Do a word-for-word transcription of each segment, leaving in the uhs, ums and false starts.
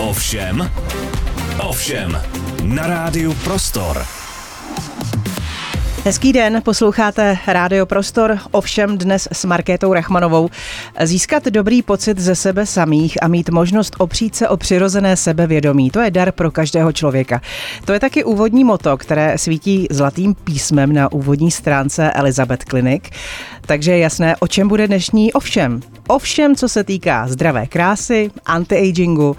Ovšem, ovšem, na Rádiu Prostor. Hezký den, posloucháte Rádio Prostor, ovšem dnes s Markétou Rachmanovou. Získat dobrý pocit ze sebe samých a mít možnost opřít se o přirozené sebevědomí, to je dar pro každého člověka. To je taky úvodní motto, které svítí zlatým písmem na úvodní stránce Elizabeth Clinic. Takže je jasné, o čem bude dnešní ovšem. Ovšem, co se týká zdravé krásy, anti-agingu,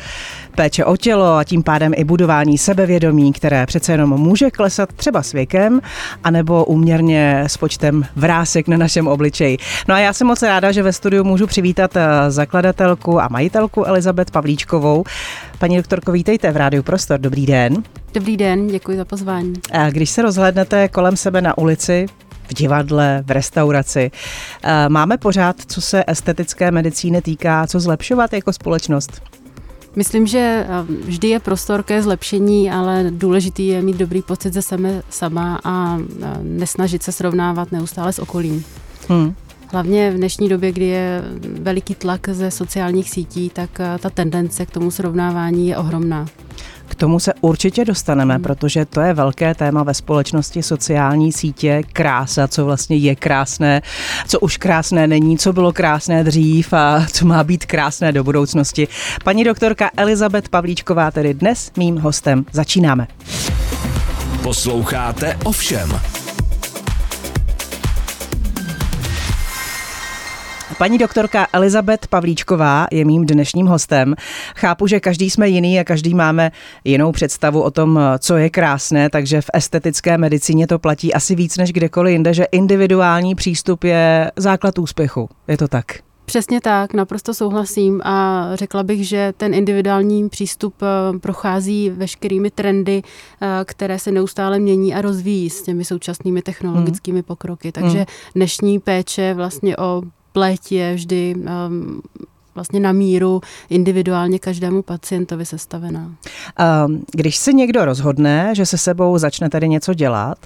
péče o tělo a tím pádem i budování sebevědomí, které přece jenom může klesat třeba s věkem, anebo úměrně s počtem vrásek na našem obličeji. No a já jsem moc ráda, že ve studiu můžu přivítat zakladatelku a majitelku Elizabeth Pavlíčkovou. Paní doktorko, vítejte v Rádiu Prostor, dobrý den. Dobrý den, děkuji za pozvání. A když se rozhlédnete kolem sebe na ulici, v divadle, v restauraci. Máme pořád, co se estetické medicíny týká, co zlepšovat jako společnost? Myslím, že vždy je prostor ke zlepšení, ale důležitý je mít dobrý pocit ze sebe sama a nesnažit se srovnávat neustále s okolím. Hmm. Hlavně v dnešní době, kdy je veliký tlak ze sociálních sítí, tak ta tendence k tomu srovnávání je ohromná. K tomu se určitě dostaneme, protože to je velké téma ve společnosti, sociální sítě, krása, co vlastně je krásné, co už krásné není, co bylo krásné dřív a co má být krásné do budoucnosti. Paní doktorka Elizabeth Pavlíčková tedy dnes mým hostem. Začínáme. Posloucháte ovšem. Paní doktorka Elizabeth Pavlíčková je mým dnešním hostem. Chápu, že každý jsme jiný a každý máme jinou představu o tom, co je krásné, takže v estetické medicíně to platí asi víc než kdekoliv jinde, že individuální přístup je základ úspěchu. Je to tak? Přesně tak, naprosto souhlasím a řekla bych, že ten individuální přístup prochází veškerými trendy, které se neustále mění a rozvíjí s těmi současnými technologickými pokroky. Takže dnešní péče vlastně o pleť je vždy um, vlastně na míru individuálně každému pacientovi sestavená. Um, když se někdo rozhodne, že se sebou začne tady něco dělat,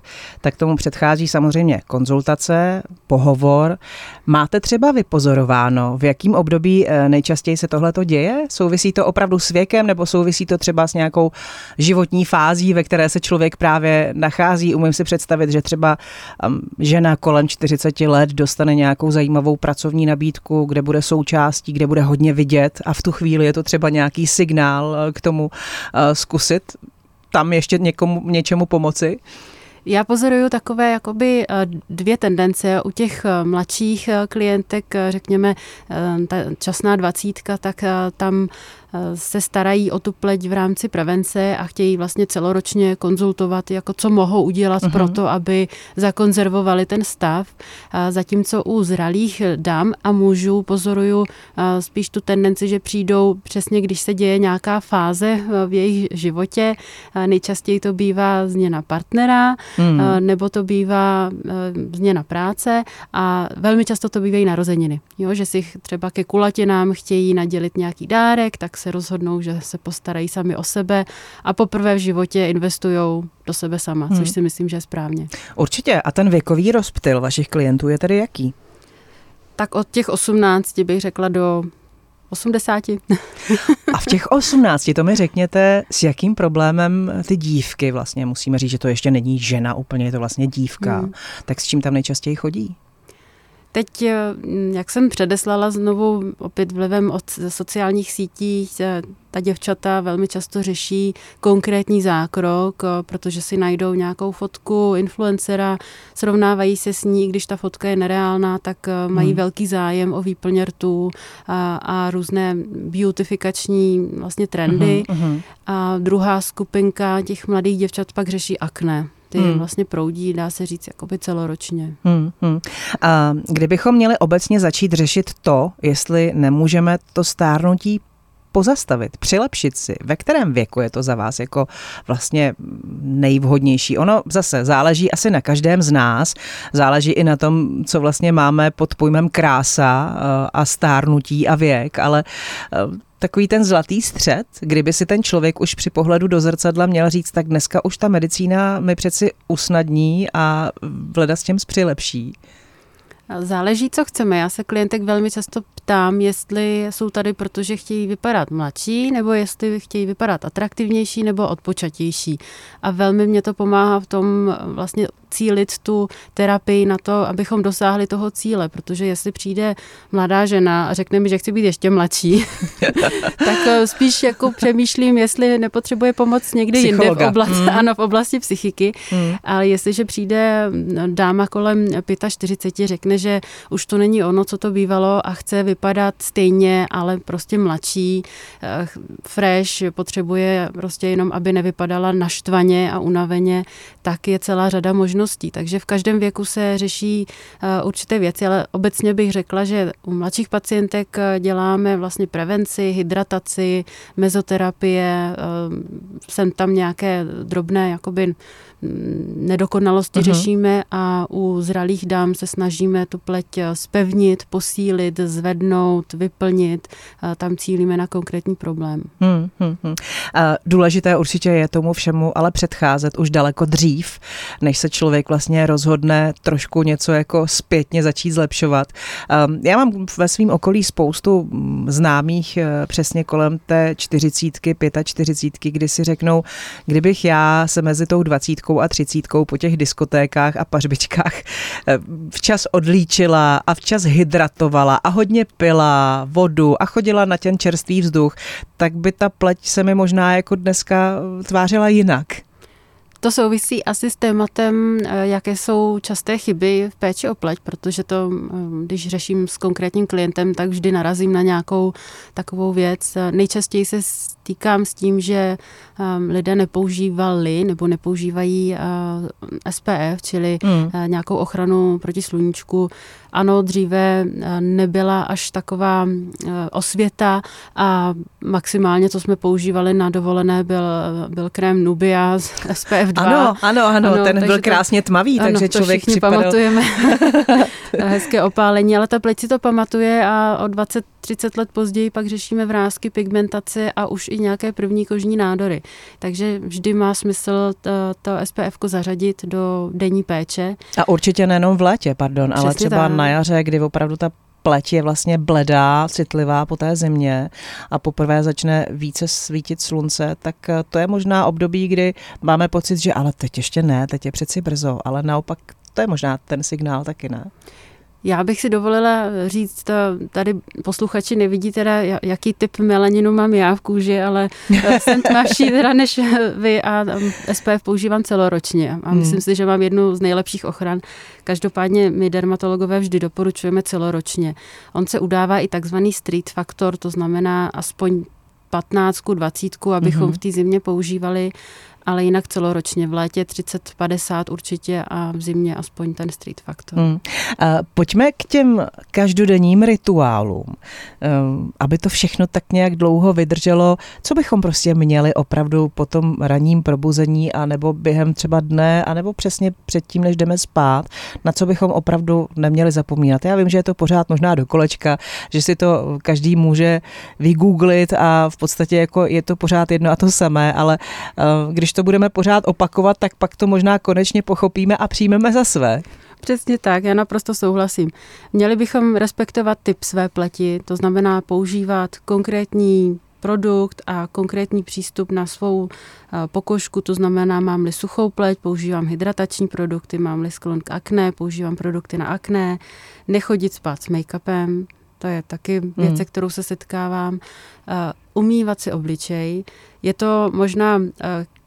tak tomu předchází samozřejmě konzultace, pohovor. Máte třeba vypozorováno, v jakém období nejčastěji se tohleto děje? Souvisí to opravdu s věkem nebo souvisí to třeba s nějakou životní fází, ve které se člověk právě nachází? Umím si představit, že třeba žena kolem čtyřicet let dostane nějakou zajímavou pracovní nabídku, kde bude součástí, kde bude hodně vidět a v tu chvíli je to třeba nějaký signál k tomu zkusit tam ještě někomu, něčemu pomoci. Já pozoruju takové jakoby dvě tendence. U těch mladších klientek, řekněme, ta časná dvacítka, tak tam se starají o tu pleť v rámci prevence a chtějí vlastně celoročně konzultovat, jako co mohou udělat uh-huh. pro to, aby zakonzervovali ten stav. Zatímco u zralých dám a mužů pozoruju spíš tu tendenci, že přijdou přesně, když se děje nějaká fáze v jejich životě. Nejčastěji to bývá změna partnera, uh-huh. nebo to bývá změna práce a velmi často to bývají narozeniny. Jo, že si třeba ke kulatinám chtějí nadělit nějaký dárek, tak se rozhodnou, že se postarají sami o sebe a poprvé v životě investujou do sebe sama, hmm. což si myslím, že je správně. Určitě. A ten věkový rozptyl vašich klientů je tedy jaký? Tak od těch osmnácti bych řekla do osmdesáti. A v těch osmnácti, to mi řekněte, s jakým problémem ty dívky vlastně, musíme říct, že to ještě není žena úplně, je to vlastně dívka, hmm. tak s čím tam nejčastěji chodí? Teď, jak jsem předeslala, znovu opět vlivem od sociálních sítí, ta děvčata velmi často řeší konkrétní zákrok, protože si najdou nějakou fotku influencera, srovnávají se s ní, když ta fotka je nereálná, tak mají hmm. velký zájem o výplň rtů a, a různé beautifikační vlastně trendy. Hmm, hmm. A druhá skupinka těch mladých děvčat pak řeší akné. Ty hmm. vlastně proudí, dá se říct, jakoby celoročně. Hmm, hmm. A kdybychom měli obecně začít řešit to, jestli nemůžeme to stárnutí pozastavit, přilepšit si, ve kterém věku je to za vás jako vlastně nejvhodnější. Ono zase záleží asi na každém z nás, záleží i na tom, co vlastně máme pod pojmem krása a stárnutí a věk, ale takový ten zlatý střed, kdyby si ten člověk už při pohledu do zrcadla měl říct, tak dneska už ta medicína mi přeci usnadní a vleda s tím přilepší. Záleží, co chceme. Já se klientek velmi často ptám, jestli jsou tady, protože chtějí vypadat mladší, nebo jestli chtějí vypadat atraktivnější nebo odpočatější. A velmi mě to pomáhá v tom vlastně cílit tu terapii na to, abychom dosáhli toho cíle, protože jestli přijde mladá žena a řekne mi, že chci být ještě mladší, tak spíš jako přemýšlím, jestli nepotřebuje pomoc někde jinde v oblasti, mm. ano, v oblasti psychiky, mm. ale jestliže přijde dáma kolem čtyřicet pět, řekne, že už to není ono, co to bývalo a chce vypadat stejně, ale prostě mladší, fresh, potřebuje prostě jenom, aby nevypadala naštvaně a unaveně, tak je celá řada možností. Takže v každém věku se řeší určité věci, ale obecně bych řekla, že u mladších pacientek děláme vlastně prevenci, hydrataci, mezoterapie, sem tam nějaké drobné jakoby nedokonalosti uh-huh. řešíme a u zralých dám se snažíme tu pleť zpevnit, posílit, zvednout, vyplnit. Tam cílíme na konkrétní problém. Hmm, hmm, hmm. Důležité určitě je tomu všemu ale předcházet už daleko dřív, než se člověk vlastně rozhodne trošku něco jako zpětně začít zlepšovat. Já mám ve svém okolí spoustu známých přesně kolem té čtyřicítky, pěta čtyřicítky, kdy si řeknou, kdybych já se mezi tou dvacítkou a třicítkou po těch diskotékách a pařbičkách včas odlíčila a včas hydratovala a hodně pila vodu a chodila na ten čerstvý vzduch, tak by ta pleť se mi možná jako dneska tvářila jinak. To souvisí asi s tématem, jaké jsou časté chyby v péči o pleť, protože to, když řeším s konkrétním klientem, tak vždy narazím na nějakou takovou věc. Nejčastěji se stýkám s tím, že lidé nepoužívali nebo nepoužívají S P F, čili mm. nějakou ochranu proti sluníčku. Ano, dříve nebyla až taková osvěta a maximálně, co jsme používali na dovolené, byl, byl krém Nubia z S P F dva. Ano, ano, ano, ano ten byl krásně to, tmavý, ano, takže člověk všichni připadal. Pamatujeme hezké opálení, ale ta pleť si to pamatuje a o dvacet třicet let později pak řešíme vrásky, pigmentaci a už i nějaké první kožní nádory. Takže vždy má smysl to, to S P F ko zařadit do denní péče. A určitě nejenom v létě, pardon, přesně ale třeba tak. Na jaře, kdy opravdu ta pleť je vlastně bledá, citlivá po té zimě a poprvé začne více svítit slunce, tak to je možná období, kdy máme pocit, že ale teď ještě ne, teď je přeci brzo, ale naopak to je možná ten signál taky, ne? Já bych si dovolila říct, tady posluchači nevidí teda, jaký typ melaninu mám já v kůži, ale jsem tmavší teda než vy a S P F používám celoročně a myslím hmm. si, že mám jednu z nejlepších ochran. Každopádně my dermatologové vždy doporučujeme celoročně. On se udává i takzvaný street faktor, to znamená aspoň patnáctku, dvacítku, abychom v té zimě používali, ale jinak celoročně, v létě třicet padesát určitě a v zimě aspoň ten street faktor. Hmm. Pojďme k těm každodenním rituálům. Aby to všechno tak nějak dlouho vydrželo, co bychom prostě měli opravdu po tom ranním probuzení anebo během třeba dne, anebo přesně předtím, než jdeme spát, na co bychom opravdu neměli zapomínat. Já vím, že je to pořád možná do kolečka, že si to každý může vygooglit a v podstatě jako je to pořád jedno a to samé, ale když to budeme pořád opakovat, tak pak to možná konečně pochopíme a přijmeme za své. Přesně tak, já naprosto souhlasím. Měli bychom respektovat typ své pleti, to znamená používat konkrétní produkt a konkrétní přístup na svou pokožku, to znamená, mám-li suchou pleť, používám hydratační produkty, mám-li sklon k akné, používám produkty na akné, nechodit spát s make-upem, to je taky věc, hmm. kterou se setkávám, umývat si obličej. Je to možná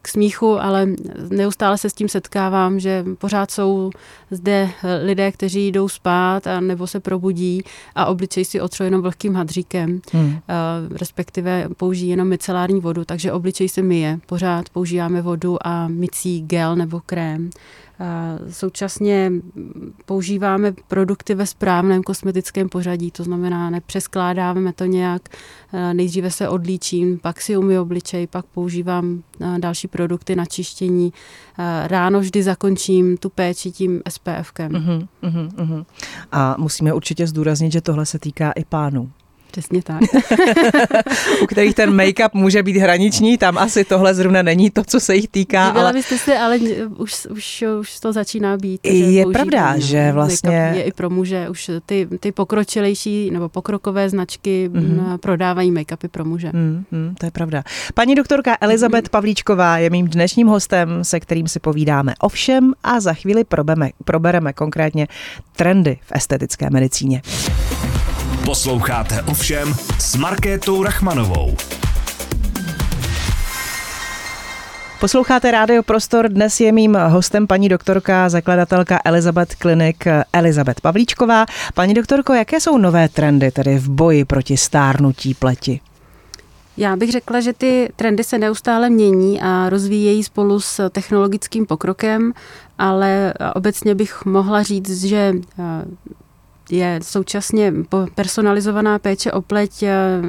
k smíchu, ale neustále se s tím setkávám, že pořád jsou zde lidé, kteří jdou spát a nebo se probudí a obličej si otřou jenom vlhkým hadříkem, hmm. respektive použijí jenom micelární vodu, takže obličej se myje. Pořád používáme vodu a mycí gel nebo krém. Současně používáme produkty ve správném kosmetickém pořadí, to znamená, nepřeskládáme to nějak, nejdříve se odlíčím, pak si umyju obličej, pak používám další produkty na čištění. Ráno vždy zakončím tu péči tím S P F kem. Uhum, uhum, uhum. A musíme určitě zdůraznit, že tohle se týká i pánů. Přesně tak. U kterých ten make-up může být hraniční, tam asi tohle zrovna není to, co se jich týká. Byla ale... byste se, ale už, už, už to začíná být. Je pravda, no, že vlastně... Je i pro muže, už ty, ty pokročilejší nebo pokrokové značky mm-hmm. prodávají make-upy pro muže. Mm-hmm, to je pravda. Paní doktorka Elizabeth mm-hmm. Pavlíčková je mým dnešním hostem, se kterým si povídáme o všem a za chvíli probeme, probereme konkrétně trendy v estetické medicíně. Posloucháte Ovšem s Markétou Rachmanovou. Posloucháte Rádio Prostor, dnes je mým hostem paní doktorka, zakladatelka Elizabeth Clinic, Elizabeth Pavlíčková. Paní doktorko, jaké jsou nové trendy tedy v boji proti stárnutí pleti? Já bych řekla, že ty trendy se neustále mění a rozvíjejí spolu s technologickým pokrokem, ale obecně bych mohla říct, že... je současně personalizovaná péče o pleť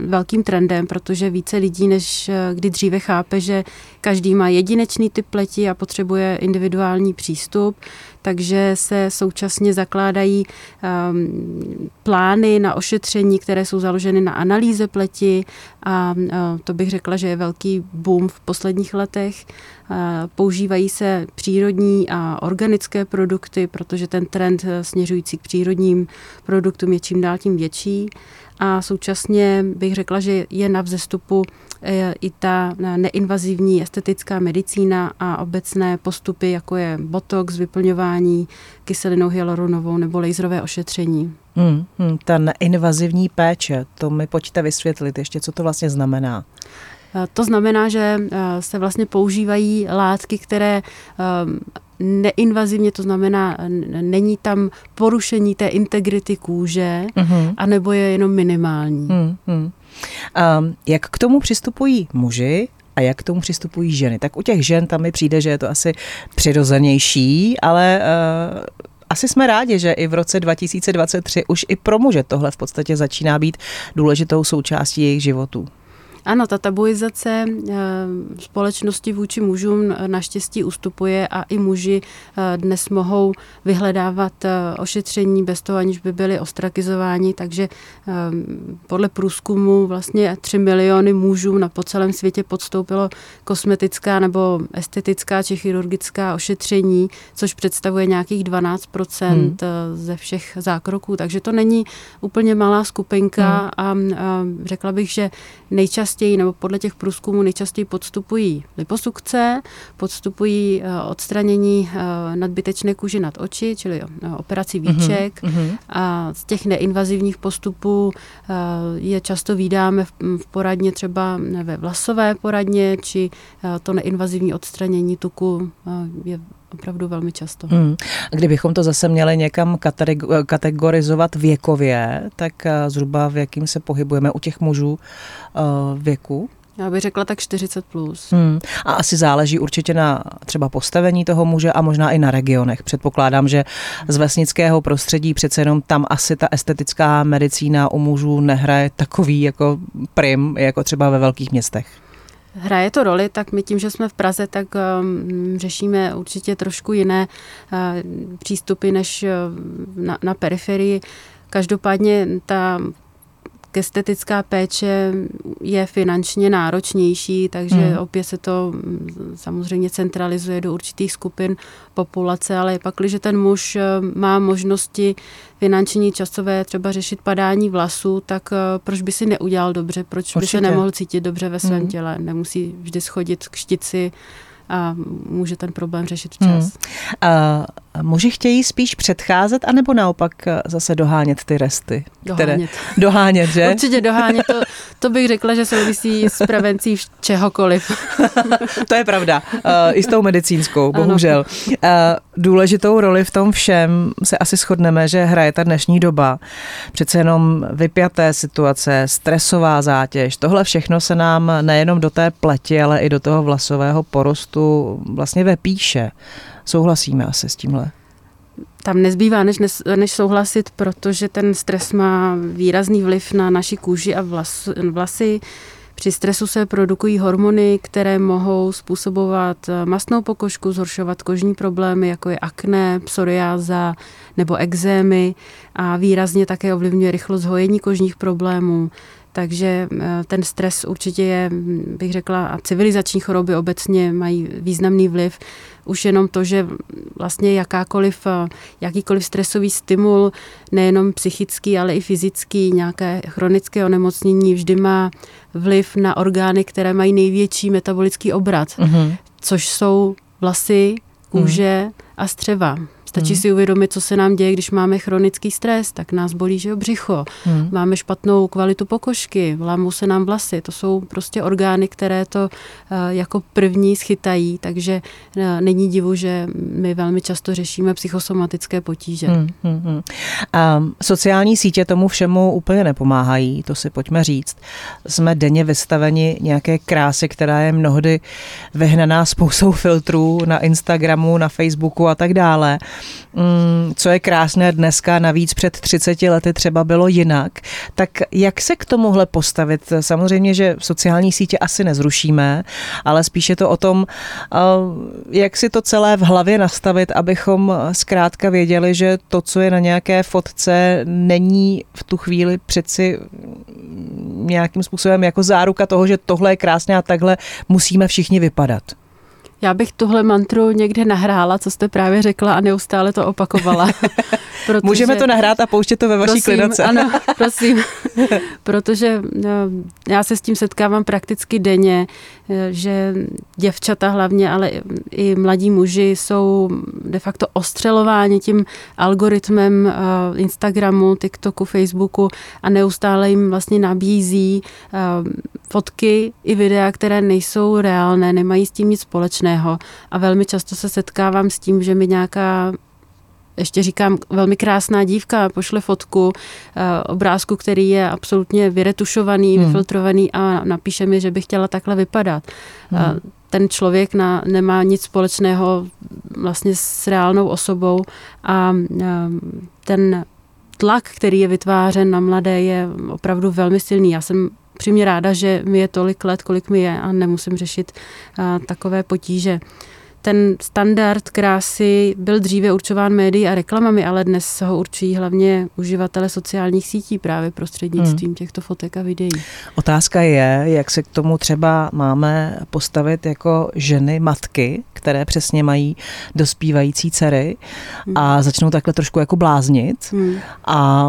velkým trendem, protože více lidí, než kdy dříve, chápe, že každý má jedinečný typ pleti a potřebuje individuální přístup, takže se současně zakládají um, plány na ošetření, které jsou založeny na analýze pleti a uh, to bych řekla, že je velký boom v posledních letech. Uh, používají se přírodní a organické produkty, protože ten trend směřující k přírodním produktům je čím dál tím větší a současně bych řekla, že je na vzestupu i ta neinvazivní estetická medicína a obecné postupy, jako je botox, vyplňování kyselinou hyaluronovou nebo laserové ošetření. Hmm, hmm, ta neinvazivní péče, to mi pojďte vysvětlit ještě, co to vlastně znamená. To znamená, že se vlastně používají látky, které neinvazivně, to znamená, není tam porušení té integrity kůže, mm-hmm. anebo je jenom minimální. Mm-hmm. Um, jak k tomu přistupují muži a jak k tomu přistupují ženy? Tak u těch žen tam mi přijde, že je to asi přirozenější, ale... Uh, Asi jsme rádi, že i v roce dva tisíce dvacet tři už i pro muže tohle v podstatě začíná být důležitou součástí jejich životů. Ano, ta tabuizace společnosti vůči mužům naštěstí ustupuje a i muži dnes mohou vyhledávat ošetření bez toho, aniž by byli ostrakizováni, takže podle průzkumu vlastně tři miliony mužů na po celém světě podstoupilo kosmetická nebo estetická či chirurgická ošetření, což představuje nějakých dvanáct procent hmm. ze všech zákroků, takže to není úplně malá skupinka hmm. a řekla bych, že nejčastěji nebo podle těch průzkumů nejčastěji podstupují liposukce, podstupují odstranění nadbytečné kůže nad oči, čili operaci víček. Mm-hmm. A z těch neinvazivních postupů je často vídáme v poradně, třeba ve vlasové poradně, či to neinvazivní odstranění tuku je opravdu velmi často. Hmm. Kdybychom to zase měli někam kategorizovat věkově, tak zhruba v jakým se pohybujeme u těch mužů věku? Já bych řekla tak čtyřicet plus. Hmm. A asi záleží určitě na třeba postavení toho muže a možná i na regionech. Předpokládám, že z vesnického prostředí přece jenom tam asi ta estetická medicína u mužů nehraje takový jako prim, jako třeba ve velkých městech. Hraje to roli, tak my tím, že jsme v Praze, tak um, řešíme určitě trošku jiné uh, přístupy než uh, na, na periferii. Každopádně ta estetická péče je finančně náročnější, takže hmm. opět se to samozřejmě centralizuje do určitých skupin populace, ale pakliže ten muž má možnosti finanční, časové třeba řešit padání vlasů, tak proč by si neudělal dobře, proč Určitě. by se nemohl cítit dobře ve svém hmm. těle, nemusí vždy schodit k štici a může ten problém řešit včas. Hmm. Muži chtějí spíš předcházet, anebo naopak zase dohánět ty resty? Dohánět. Které... Dohánět, že? Určitě dohánět. To, to bych řekla, že souvisí s prevencí čehokoliv. To je pravda. I s tou medicínskou, bohužel. Ano. Důležitou roli v tom všem se asi shodneme, že hraje ta dnešní doba. Přece jenom vypjaté situace, stresová zátěž, tohle všechno se nám nejenom do té pleti, ale i do toho vlasového porostu vlastně vepíše. Souhlasíme asi s tímhle? Tam nezbývá, než, než souhlasit, protože ten stres má výrazný vliv na naši kůži a vlas, vlasy. Při stresu se produkují hormony, které mohou způsobovat mastnou pokožku, zhoršovat kožní problémy, jako je akné, psoriáza nebo ekzémy, a výrazně také ovlivňuje rychlost hojení kožních problémů. Takže ten stres určitě je, bych řekla, a civilizační choroby obecně mají významný vliv. Už jenom to, že vlastně jakákoliv, jakýkoliv stresový stimul, nejenom psychický, ale i fyzický, nějaké chronické onemocnění vždy má vliv na orgány, které mají největší metabolický obrat, mm-hmm. což jsou vlasy, kůže mm. a střeva. Stačí hmm. si uvědomit, co se nám děje, když máme chronický stres, tak nás bolí, že jo, břicho, hmm. máme špatnou kvalitu pokožky, lámou se nám vlasy, to jsou prostě orgány, které to uh, jako první schytají, takže uh, není divu, že my velmi často řešíme psychosomatické potíže. Hmm, hmm, hmm. A sociální sítě tomu všemu úplně nepomáhají, to si pojďme říct. Jsme denně vystaveni nějaké krásy, která je mnohdy vyhnaná spoustou filtrů na Instagramu, na Facebooku a tak dále. Co je krásné dneska, navíc před třiceti lety třeba bylo jinak. Tak jak se k tomuhle postavit? Samozřejmě, že sociální sítě asi nezrušíme, ale spíše to o tom, jak si to celé v hlavě nastavit, abychom zkrátka věděli, že to, co je na nějaké fotce, není v tu chvíli přeci nějakým způsobem jako záruka toho, že tohle je krásné a takhle musíme všichni vypadat. Já bych tuhle mantru někde nahrála, co jste právě řekla, a neustále to opakovala. Protože, můžeme to nahrát a pouštět to ve vaší klinice. Ano, prosím. Protože já se s tím setkávám prakticky denně, že děvčata hlavně, ale i mladí muži jsou de facto ostřelováni tím algoritmem Instagramu, TikToku, Facebooku a neustále jim vlastně nabízí fotky i videa, které nejsou reálné, nemají s tím nic společného. A velmi často se setkávám s tím, že mi nějaká, ještě říkám, velmi krásná dívka pošle fotku uh, obrázku, který je absolutně vyretušovaný, hmm. vyfiltrovaný, a napíše mi, že by chtěla takhle vypadat. Hmm. Uh, ten člověk na, nemá nic společného vlastně s reálnou osobou a uh, ten tlak, který je vytvářen na mladé, je opravdu velmi silný. Já jsem přímě ráda, že mi je tolik let, kolik mi je, a nemusím řešit a, takové potíže. Ten standard krásy byl dříve určován médii a reklamami, ale dnes ho určují hlavně uživatelé sociálních sítí právě prostřednictvím hmm. těchto fotek a videí. Otázka je, jak se k tomu třeba máme postavit jako ženy, matky, které přesně mají dospívající dcery hmm. a začnou takhle trošku jako bláznit hmm. a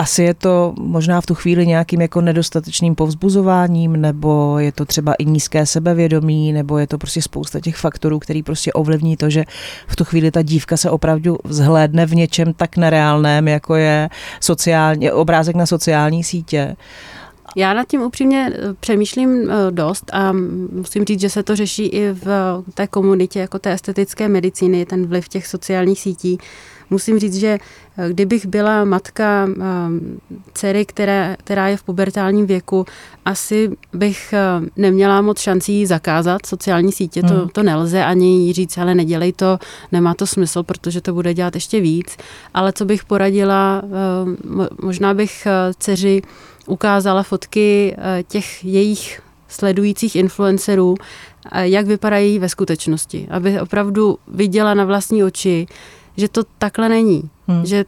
asi je to možná v tu chvíli nějakým jako nedostatečným povzbuzováním, nebo je to třeba i nízké sebevědomí, nebo je to prostě spousta těch faktorů, který prostě ovlivní to, že v tu chvíli ta dívka se opravdu vzhlédne v něčem tak nereálném, jako je sociální, obrázek na sociální sítě. Já nad tím upřímně přemýšlím dost a musím říct, že se to řeší i v té komunitě jako té estetické medicíny, ten vliv těch sociálních sítí. Musím říct, že kdybych byla matka dcery, která, která je v pubertálním věku, asi bych neměla moc šancí zakázat sociální sítě. Hmm. To, to nelze ani jí říct, ale nedělej to, nemá to smysl, protože to bude dělat ještě víc. Ale co bych poradila, možná bych dceři ukázala fotky těch jejich sledujících influencerů, jak vypadají ve skutečnosti. Aby opravdu viděla na vlastní oči, že to takhle není, hmm. že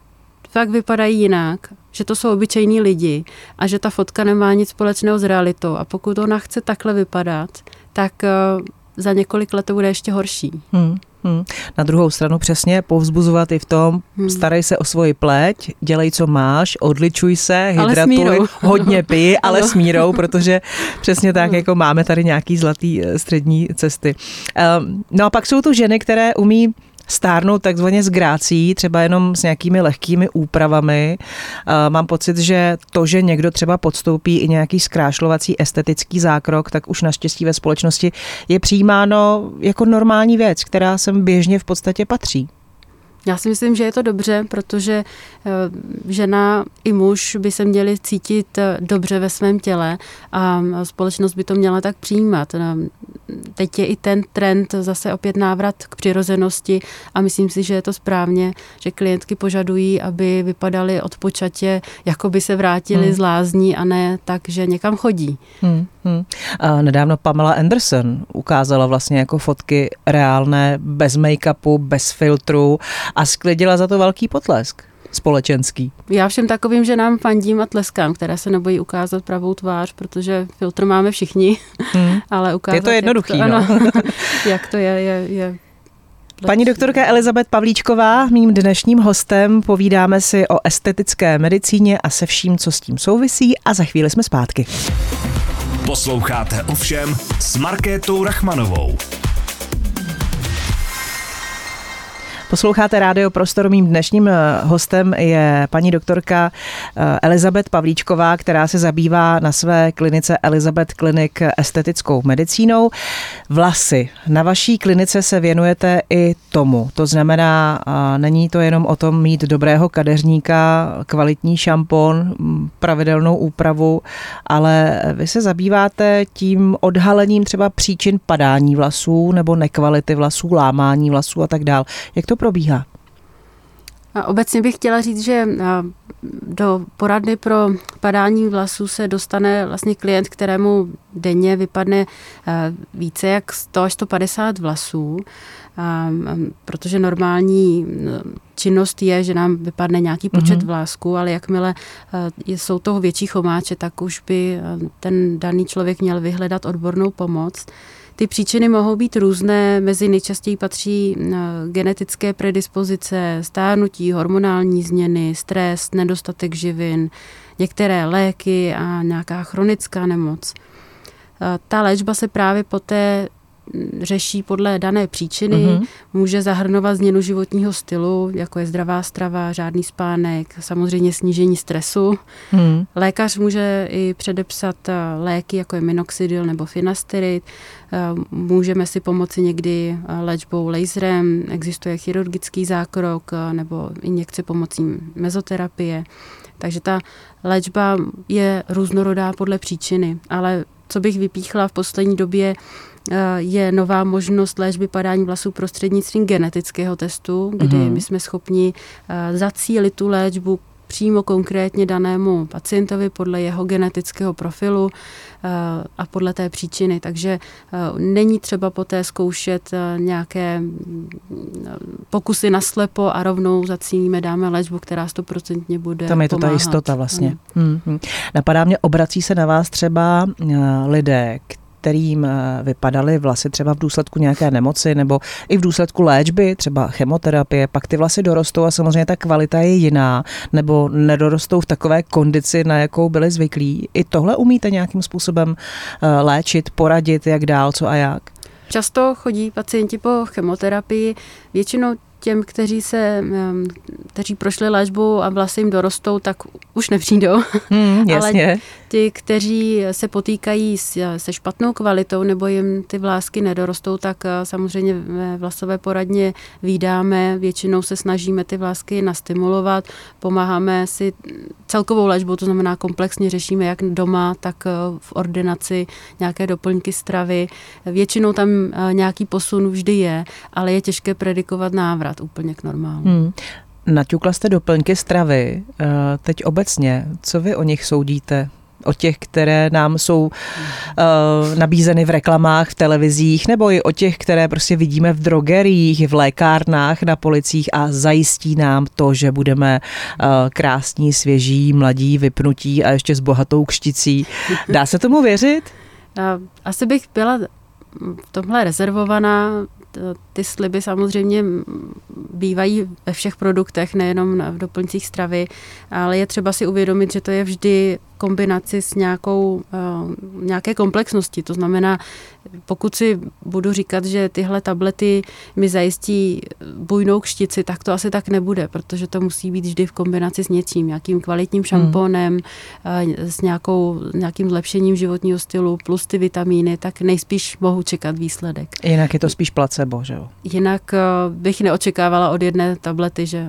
fakt vypadají jinak, že to jsou obyčejní lidi a že ta fotka nemá nic společného s realitou. A pokud ona chce takhle vypadat, tak za několik let to bude ještě horší. Hmm. Hmm. Na druhou stranu přesně povzbuzovat i v tom, hmm. starej se o svoji pleť, dělej, co máš, odličuj se, hydratuj, hodně pij, ale s mírou, protože přesně tak, jako máme tady nějaký zlatý střední cesty. Um, no a pak jsou tu ženy, které umí stárnout takzvaně s grácí, třeba jenom s nějakými lehkými úpravami. Mám pocit, že to, že někdo třeba podstoupí i nějaký zkrášlovací estetický zákrok, tak už naštěstí ve společnosti je přijímáno jako normální věc, která sem běžně v podstatě patří. Já si myslím, že je to dobře, protože žena i muž by se měli cítit dobře ve svém těle a společnost by to měla tak přijímat. teď je i ten trend zase opět návrat k přirozenosti a myslím si, že je to správně, že klientky požadují, aby vypadaly od počatě, jako by se vrátily hmm. z lázní a ne tak, že někam chodí. Hmm. Hmm. A nedávno Pamela Anderson ukázala vlastně jako fotky reálné, bez make-upu, bez filtru a sklidila za to velký potlesk. Společenský. Já všem takovým ženám fandím a tleskám, která se nebojí ukázat pravou tvář, protože filtr máme všichni, hmm. ale ukázat... Je to jednoduchý, jak to, no. Ano, jak to je, je... je Paní doktorka Elizabeth Pavlíčková, mým dnešním hostem, povídáme si o estetické medicíně a se vším, co s tím souvisí a za chvíli jsme zpátky. Posloucháte Ovšem s Markétou Rachmanovou. Posloucháte Rádio Prostor, mým dnešním hostem je paní doktorka Elizabeth Pavlíčková, která se zabývá na své klinice Elizabeth Clinic estetickou medicínou. Vlasy. Na vaší klinice se věnujete i tomu. To znamená, není to jenom o tom mít dobrého kadeřníka, kvalitní šampon, pravidelnou úpravu, ale vy se zabýváte tím odhalením třeba příčin padání vlasů nebo nekvality vlasů, lámání vlasů a tak dál. Jak to probíhá? A obecně bych chtěla říct, že do poradny pro padání vlasů se dostane vlastně klient, kterému denně vypadne více jak sto až sto padesát vlasů, protože normální činnost je, že nám vypadne nějaký počet mm-hmm. vlásků, ale jakmile jsou toho větší chomáče, tak už by ten daný člověk měl vyhledat odbornou pomoc. Ty příčiny mohou být různé, mezi nejčastěji patří genetické predispozice, stárnutí, hormonální změny, stres, nedostatek živin, některé léky a nějaká chronická nemoc. Ta léčba se právě poté řeší podle dané příčiny, mm-hmm. může zahrnovat změnu životního stylu, jako je zdravá strava, řádný spánek, samozřejmě snížení stresu. Mm. Lékař může i předepsat léky, jako je minoxidil nebo finasterid. Můžeme si pomoci někdy léčbou laserem, existuje chirurgický zákrok nebo injekce pomocí mezoterapie. Takže ta léčba je různorodá podle příčiny, ale co bych vypíchla v poslední době, je nová možnost léčby padání vlasů prostřednictvím genetického testu, kdy mm. my jsme schopni zacílit tu léčbu přímo konkrétně danému pacientovi podle jeho genetického profilu a podle té příčiny. Takže není třeba poté zkoušet nějaké pokusy naslepo a rovnou zacílíme, dáme léčbu, která stoprocentně bude Tam je to pomáhat. Ta jistota vlastně. Mm. Napadá mě, obrací se na vás třeba lidé, kterým vypadaly vlasy třeba v důsledku nějaké nemoci nebo i v důsledku léčby, třeba chemoterapie, pak ty vlasy dorostou a samozřejmě ta kvalita je jiná nebo nedorostou v takové kondici, na jakou byli zvyklí. I tohle umíte nějakým způsobem léčit, poradit, jak dál, co a jak? Často chodí pacienti po chemoterapii, většinou těm, kteří se, kteří prošli léčbou a vlasy jim dorostou, tak už nepřijdou. Mm, jasně. Ale ti, kteří se potýkají se špatnou kvalitou nebo jim ty vlásky nedorostou, tak samozřejmě ve vlasové poradně vídáme, většinou se snažíme ty vlásky nastimulovat, pomáháme si celkovou léčbou, to znamená komplexně řešíme jak doma, tak v ordinaci nějaké doplňky stravy. Většinou tam nějaký posun vždy je, ale je těžké predikovat návrat úplně k normálu. Hmm. Naťukla jste doplňky stravy. Teď obecně, co vy o nich soudíte? O těch, které nám jsou uh, nabízeny v reklamách, v televizích, nebo i o těch, které prostě vidíme v drogeriích, v lékárnách, na policích a zajistí nám to, že budeme uh, krásní, svěží, mladí, vypnutí a ještě s bohatou kšticí. Dá se tomu věřit? Asi bych byla v tomhle rezervovaná. Ty sliby samozřejmě bývají ve všech produktech, nejenom v doplňcích stravy, ale je třeba si uvědomit, že to je vždy kombinaci s nějakou, nějaké komplexností. To znamená, pokud si budu říkat, že tyhle tablety mi zajistí bujnou kštici, tak to asi tak nebude, protože to musí být vždy v kombinaci s něčím, nějakým kvalitním šampónem, hmm. s nějakou, nějakým zlepšením životního stylu, plus ty vitamíny, tak nejspíš mohu čekat výsledek. Jinak je to spíš placebo, že jo? Jinak bych neočekávala od jedné tablety, že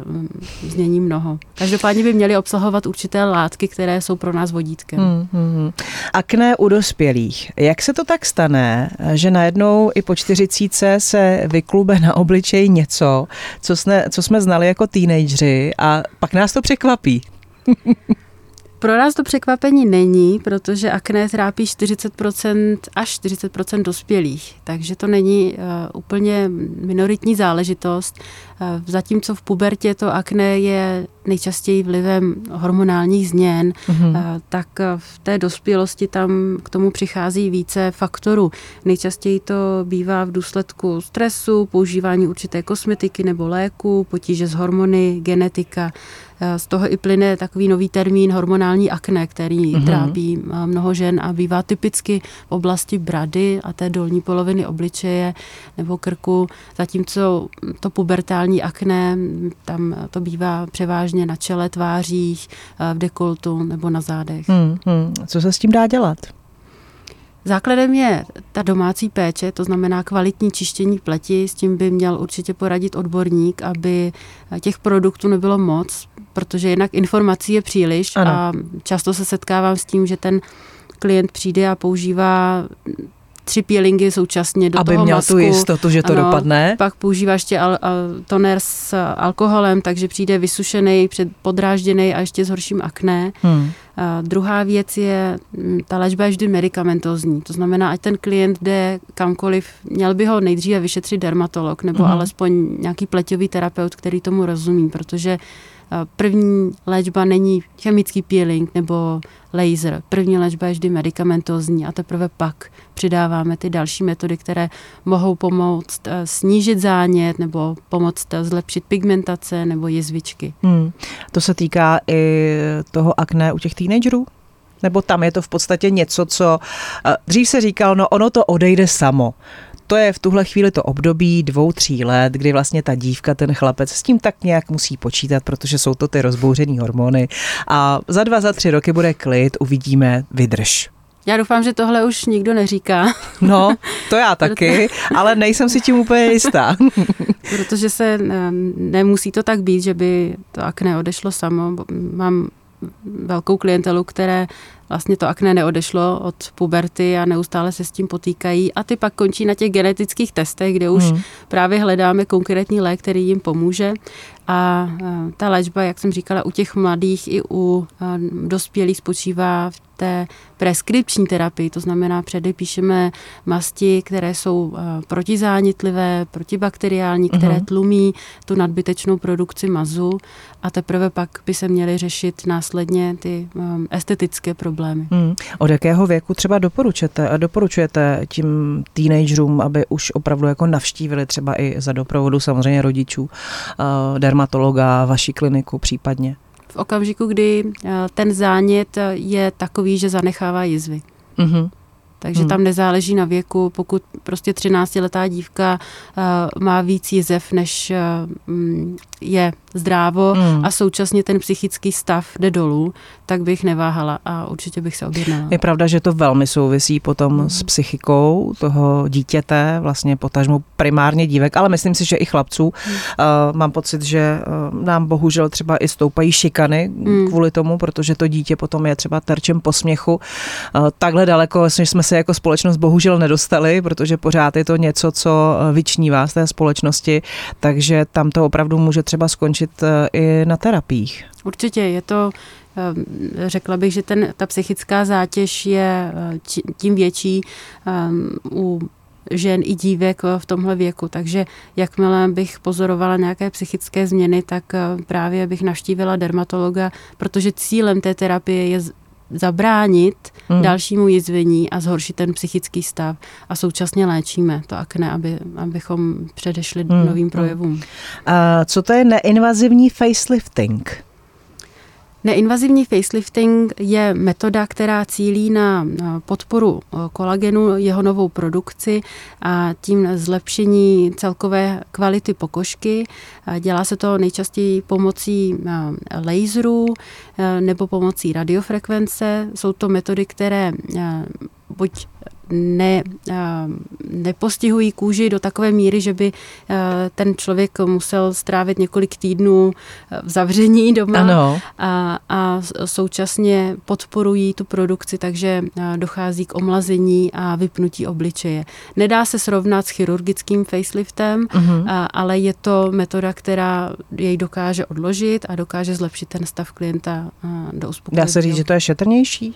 změní mnoho. Každopádně by měly obsahovat určité látky, které jsou pro nás vodní vodítkem. Hmm, hmm. Akné u dospělých. Jak se to tak stane, že najednou i po čtyřicítce se vyklube na obličeji něco, co jsme, co jsme znali jako teenageři, a pak nás to překvapí? Pro nás to překvapení není, protože akné trápí čtyřicet procent až čtyřicet procent dospělých, takže to není uh, úplně minoritní záležitost. Uh, zatímco v pubertě to akné je nejčastěji vlivem hormonálních změn, mm-hmm. uh, tak v té dospělosti tam k tomu přichází více faktorů. Nejčastěji to bývá v důsledku stresu, používání určité kosmetiky nebo léku, potíže s hormony, genetika. Z toho i plyne takový nový termín hormonální akné, který mm-hmm. trápí mnoho žen a bývá typicky v oblasti brady a té dolní poloviny obličeje nebo krku, zatímco to pubertální akné, tam to bývá převážně na čele, tvářích, v dekoltu nebo na zádech. Mm-hmm. Co se s tím dá dělat? Základem je ta domácí péče, to znamená kvalitní čištění pleti, s tím by měl určitě poradit odborník, aby těch produktů nebylo moc, protože jinak informací je příliš. Ano. A často se setkávám s tím, že ten klient přijde a používá tři peelingy současně do aby toho masku. Aby měl tu jistotu, že to ano, dopadne. Pak používá ještě al- al- toner s alkoholem, takže přijde vysušený, podrážděný a ještě s horším akné. Hmm. A druhá věc je, ta léčba je vždy medicamentozní, to znamená, ať ten klient jde kamkoliv, měl by ho nejdříve vyšetřit dermatolog nebo hmm. alespoň nějaký pleťový terapeut, který tomu rozumí, protože první léčba není chemický peeling nebo laser. První léčba je vždy medicamentózní a teprve pak přidáváme ty další metody, které mohou pomoct snížit zánět nebo pomoct zlepšit pigmentace nebo jizvičky. Hmm. To se týká i toho akné u těch teenagerů? Nebo tam je to v podstatě něco, co dřív se říkalo, no ono to odejde samo. To je v tuhle chvíli to období dvou, tří let, kdy vlastně ta dívka, ten chlapec s tím tak nějak musí počítat, protože jsou to ty rozbouřený hormony a za dva, za tři roky bude klid, uvidíme, vydrž. Já doufám, že tohle už nikdo neříká. No, to já taky, ale nejsem si tím úplně jistá. Protože se nemusí to tak být, že by to akné odešlo samo. Mám velkou klientelu, které vlastně to akné neodešlo od puberty a neustále se s tím potýkají a ty pak končí na těch genetických testech, kde už hmm. právě hledáme konkrétní lék, který jim pomůže. A ta léčba, jak jsem říkala, u těch mladých i u dospělých spočívá v té preskripční terapii, to znamená předepíšeme masti, které jsou protizánětlivé, protibakteriální, které tlumí tu nadbytečnou produkci mazu a teprve pak by se měly řešit následně ty estetické problémy. Hmm. Od jakého věku třeba doporučujete, doporučujete tím teenagerům, aby už opravdu jako navštívili třeba i za doprovodu samozřejmě rodičů, dermatologa, vaši kliniku případně? V okamžiku, kdy ten zánět je takový, že zanechává jizvy. Mm-hmm. Takže hmm. tam nezáleží na věku, pokud prostě třináctiletá dívka uh, má víc jizev, než uh, je zdrávo hmm. a současně ten psychický stav jde dolů, tak bych neváhala a určitě bych se objednala. Je pravda, že to velmi souvisí potom hmm. s psychikou toho dítěte, vlastně potažmo primárně dívek, ale myslím si, že i chlapců. Hmm. Uh, mám pocit, že uh, nám bohužel třeba i stoupají šikany hmm. kvůli tomu, protože to dítě potom je třeba terčem posměchu. Uh, takhle daleko jsme se jako společnost bohužel nedostali, protože pořád je to něco, co vyčnívá z té společnosti, takže tam to opravdu může třeba skončit i na terapiích. Určitě, je to, řekla bych, že ten, ta psychická zátěž je tím větší u žen i dívek v tomhle věku, takže jakmile bych pozorovala nějaké psychické změny, tak právě bych navštívila dermatologa, protože cílem té terapie je zabránit hmm. dalšímu jizvení a zhoršit ten psychický stav a současně léčíme to akné, aby, abychom předešli hmm. novým projevům. A co to je neinvazivní facelifting? Neinvazivní facelifting je metoda, která cílí na podporu kolagenu, jeho novou produkci a tím zlepšení celkové kvality pokožky. Dělá se to nejčastěji pomocí laserů nebo pomocí radiofrekvence. Jsou to metody, které buď ne, nepostihují kůži do takové míry, že by ten člověk musel strávit několik týdnů v zavření doma a, a současně podporují tu produkci, takže dochází k omlazení a vypnutí obličeje. Nedá se srovnat s chirurgickým faceliftem, mm-hmm. ale je to metoda, která jej dokáže odložit a dokáže zlepšit ten stav klienta do uspokojení. Dá se říct, že to je šetrnější?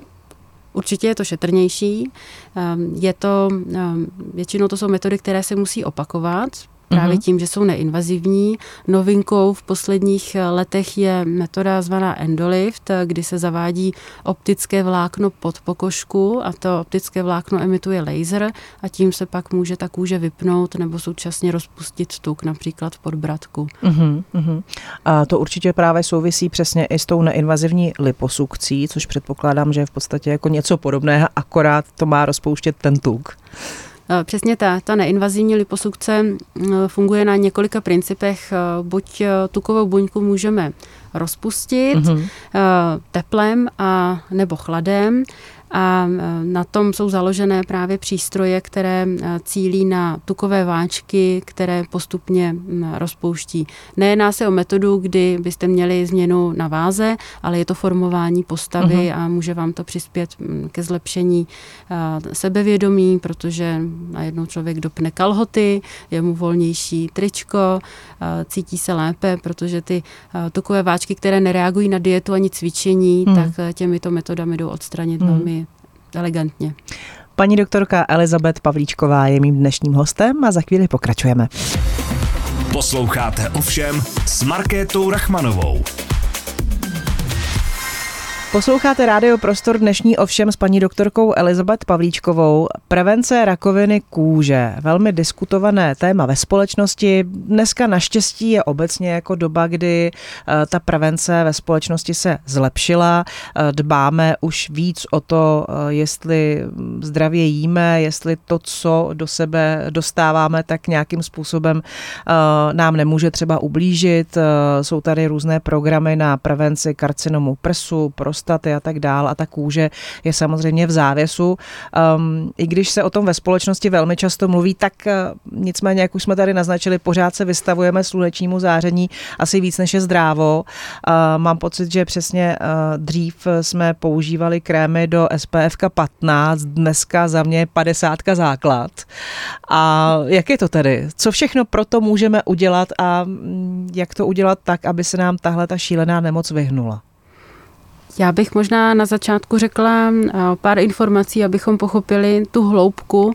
Určitě je to šetrnější. Je to, většinou to jsou metody, které se musí opakovat, právě tím, že jsou neinvazivní. Novinkou v posledních letech je metoda zvaná endolift, kdy se zavádí optické vlákno pod pokožku a to optické vlákno emituje laser a tím se pak může ta kůže vypnout nebo současně rozpustit tuk, například v podbradku. Uhum, uhum. A to určitě právě souvisí přesně i s tou neinvazivní liposukcí, což předpokládám, že je v podstatě jako něco podobného, akorát to má rozpouštět ten tuk. Přesně ta, ta neinvazivní liposukce funguje na několika principech. Buď tukovou buňku můžeme rozpustit mm-hmm. teplem a nebo chladem a na tom jsou založené právě přístroje, které cílí na tukové váčky, které postupně rozpouští. Nejedná se o metodu, kdy byste měli změnu na váze, ale je to formování postavy uh-huh. a může vám to přispět ke zlepšení sebevědomí, protože najednou člověk dopne kalhoty, je mu volnější tričko, cítí se lépe, protože ty tukové váčky, které nereagují na dietu ani cvičení, hmm. tak těmito metodami jdou odstranit hmm. velmi elegantně. Paní doktorka Elizabeth Pavlíčková je mým dnešním hostem a za chvíli pokračujeme. Posloucháte Ovšem s Markétou Rachmanovou. Posloucháte Rádio Prostor dnešní Ovšem s paní doktorkou Elizabeth Pavlíčkovou. Prevence rakoviny kůže. Velmi diskutované téma ve společnosti. Dneska naštěstí je obecně jako doba, kdy ta prevence ve společnosti se zlepšila. Dbáme už víc o to, jestli zdravě jíme, jestli to, co do sebe dostáváme, tak nějakým způsobem nám nemůže třeba ublížit. Jsou tady různé programy na prevenci karcinomu prsu, prostaty a tak dál a ta kůže je samozřejmě v závěsu. Um, I když se o tom ve společnosti velmi často mluví, tak uh, nicméně, jak už jsme tady naznačili, pořád se vystavujeme slunečnímu záření asi víc než je zdrávo. Uh, mám pocit, že přesně uh, dřív jsme používali krémy do S P F patnáct, dneska za mě padesát základ. A jak je to tedy? Co všechno proto můžeme udělat a jak to udělat tak, aby se nám tahle ta šílená nemoc vyhnula? Já bych možná na začátku řekla pár informací, abychom pochopili tu hloubku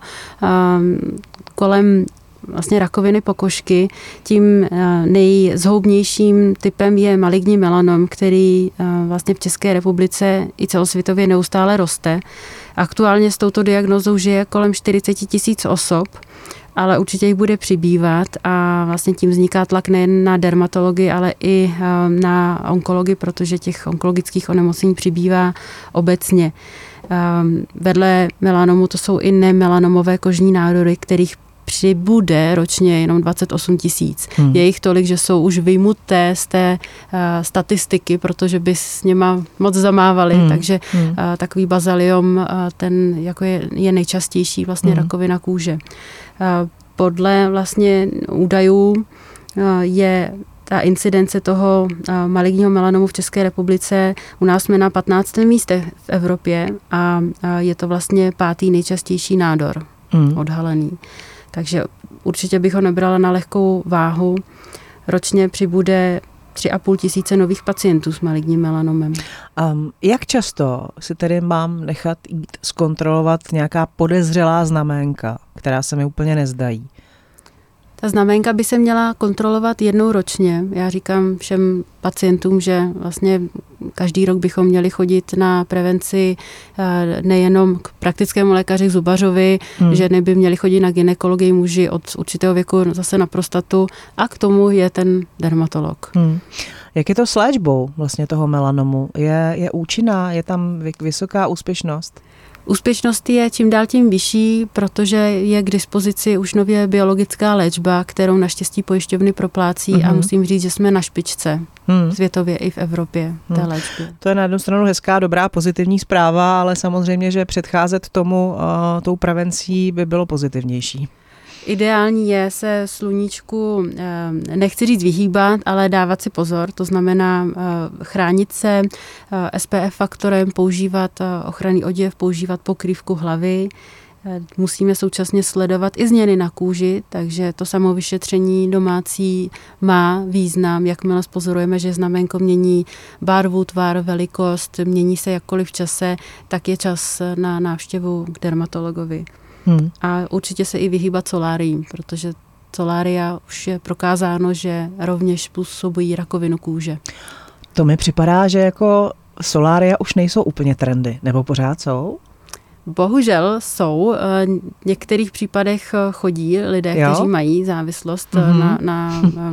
kolem vlastně rakoviny pokožky. Tím nejzhoubnějším typem je maligní melanom, který vlastně v České republice i celosvětově neustále roste. Aktuálně s touto diagnózou žije kolem čtyřicet tisíc osob, ale určitě jich bude přibývat a vlastně tím vzniká tlak nejen na dermatologii, ale i na onkologii, protože těch onkologických onemocnění přibývá obecně. Vedle melanomu to jsou i nemelanomové kožní nádory, kterých přibude ročně jenom dvacet osm tisíc. Hmm. Je jich tolik, že jsou už vyjmuté z té uh, statistiky, protože by s něma moc zamávali, hmm. takže hmm. Uh, takový bazaliom, uh, ten jako je, je nejčastější vlastně hmm. rakovina kůže. Uh, podle vlastně údajů uh, je ta incidence toho maligního melanomu v České republice, u nás jsme na patnáctém místě v Evropě a uh, je to vlastně pátý nejčastější nádor hmm. odhalený. Takže určitě bych ho nebrala na lehkou váhu. Ročně přibude tři a půl tisíce nových pacientů s maligním melanomem. Um, jak často si tedy mám nechat jít zkontrolovat nějaká podezřelá znaménka, která se mi úplně nezdají? Ta znaménka by se měla kontrolovat jednou ročně. Já říkám všem pacientům, že vlastně každý rok bychom měli chodit na prevenci nejenom k praktickému lékaři, k zubařovi, hmm. ženy by měly chodit na gynekologii, muži od určitého věku zase na prostatu a k tomu je ten dermatolog. Hmm. Jak je to s léčbou vlastně toho melanomu? Je, je účinná? Je tam vysoká úspěšnost? Úspěšnost je čím dál tím vyšší, protože je k dispozici už nově biologická léčba, kterou naštěstí pojišťovny proplácí uh-huh. a musím říct, že jsme na špičce hmm. světově i v Evropě. Hmm. To je na jednu stranu hezká, dobrá, pozitivní zpráva, ale samozřejmě, že předcházet tomu uh, tou prevencí by bylo pozitivnější. Ideální je se sluníčku, nechci říct vyhýbat, ale dávat si pozor, to znamená chránit se S P F faktorem, používat ochranný oděv, používat pokrývku hlavy. Musíme současně sledovat i změny na kůži, takže to samovyšetření domácí má význam, jakmile pozorujeme, že znamenko mění barvu, tvar, velikost, mění se jakkoliv v čase, tak je čas na návštěvu k dermatologovi. Hmm. A určitě se i vyhýbat soláriím, protože solária už je prokázáno, že rovněž působují rakovinu kůže. To mi připadá, že jako solária už nejsou úplně trendy, nebo pořád jsou? Bohužel jsou. V některých případech chodí lidé, jo? kteří mají závislost mm-hmm. na... na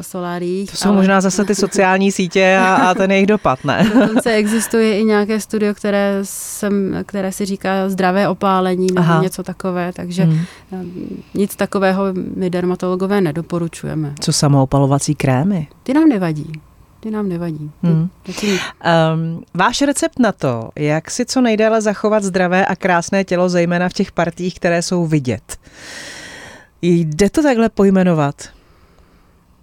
soláriích. To jsou ale... možná zase ty sociální sítě a, a ten jejich dopad, ne? Dokonce existuje i nějaké studio, které, sem, které si říká zdravé opálení nebo Aha. něco takové, takže hmm. nic takového my dermatologové nedoporučujeme. Co samoopalovací krémy? Ty nám nevadí. Ty nám nevadí. Hmm. Um, váš recept na to, jak si co nejdéle zachovat zdravé a krásné tělo, zejména v těch partiích, které jsou vidět. Jde to takhle pojmenovat?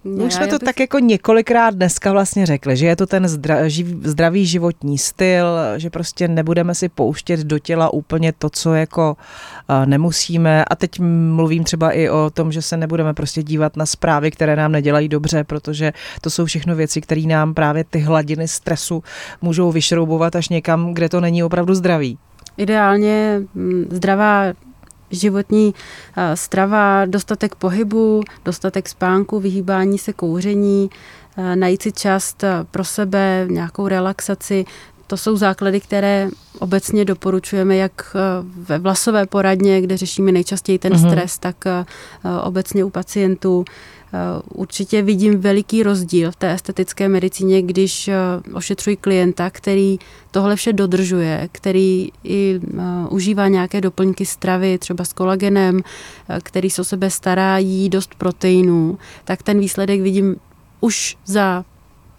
Ne, Už jsme to bych... tak jako několikrát dneska vlastně řekli, že je to ten zdra, živ, zdravý životní styl, že prostě nebudeme si pouštět do těla úplně to, co jako uh, nemusíme. A teď mluvím třeba i o tom, že se nebudeme prostě dívat na zprávy, které nám nedělají dobře, protože to jsou všechno věci, které nám právě ty hladiny stresu můžou vyšroubovat až někam, kde to není opravdu zdravý. Ideálně m, zdravá životní strava, dostatek pohybu, dostatek spánku, vyhýbání se kouření, najít si čas pro sebe, nějakou relaxaci. To jsou základy, které obecně doporučujeme jak ve vlasové poradně, kde řešíme nejčastěji ten mm-hmm. stres, tak obecně u pacientů. Určitě vidím veliký rozdíl v té estetické medicíně, když ošetřuji klienta, který tohle vše dodržuje, který i užívá nějaké doplňky stravy, třeba s kolagenem, který se o sebe stará, jí dost proteinů, tak ten výsledek vidím už za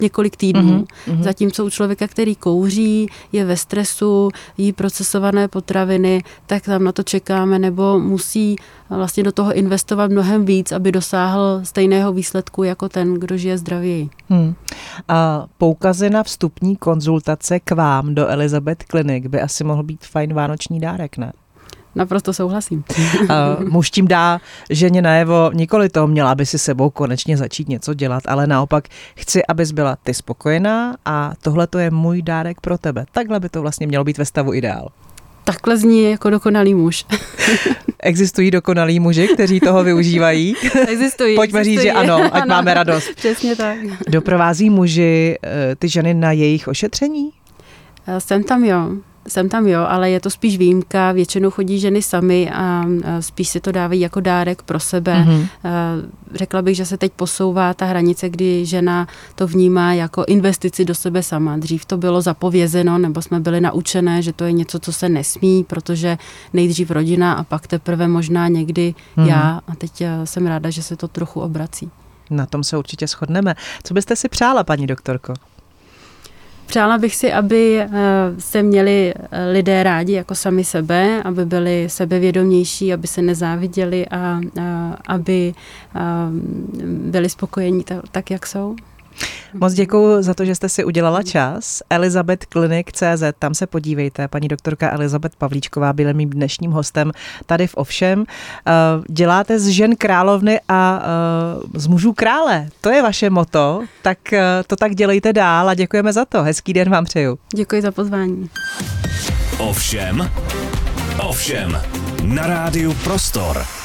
několik týdnů. Mm-hmm. Zatímco u člověka, který kouří, je ve stresu, jí procesované potraviny, tak tam na to čekáme, nebo musí vlastně do toho investovat mnohem víc, aby dosáhl stejného výsledku jako ten, kdo žije zdravěji. Hmm. A poukazy na vstupní konzultace k vám do Elizabeth Clinic by asi mohl být fajn vánoční dárek, ne? Naprosto souhlasím. Uh, muž tím dá ženě najevo, nikoli to, měla by si sebou konečně začít něco dělat, ale naopak chci, abys byla ty spokojená a tohle to je můj dárek pro tebe. Takhle by to vlastně mělo být ve stavu ideál. Takhle zní jako dokonalý muž. Existují dokonalí muži, kteří toho využívají? Existují. Pojďme existují. říct, že ano, ať ano, máme radost. Přesně tak. Doprovází muži ty ženy na jejich ošetření? Jsem tam, jo. Jsem tam, jo, ale je to spíš výjimka. Většinou chodí ženy samy a spíš si to dávají jako dárek pro sebe. Mm-hmm. Řekla bych, že se teď posouvá ta hranice, kdy žena to vnímá jako investici do sebe sama. Dřív to bylo zapovězeno, nebo jsme byli naučené, že to je něco, co se nesmí, protože nejdřív rodina a pak teprve možná někdy mm-hmm. já. A teď jsem ráda, že se to trochu obrací. Na tom se určitě shodneme. Co byste si přála, paní doktorko? Přála bych si, aby se měli lidé rádi jako sami sebe, aby byli sebevědomější, aby se nezáviděli a aby byli spokojení tak, jak jsou. Moc děkuju za to, že jste si udělala čas. Elizabeth Clinic tečka cé zet, tam se podívejte. Paní doktorka Elizabeth Pavlíčková byla mým dnešním hostem tady v Ovšem. Děláte z žen královny a z mužů krále. To je vaše motto, tak to tak dělejte dál a děkujeme za to. Hezký den vám přeju. Děkuji za pozvání. Ovšem, ovšem, na rádiu Prostor.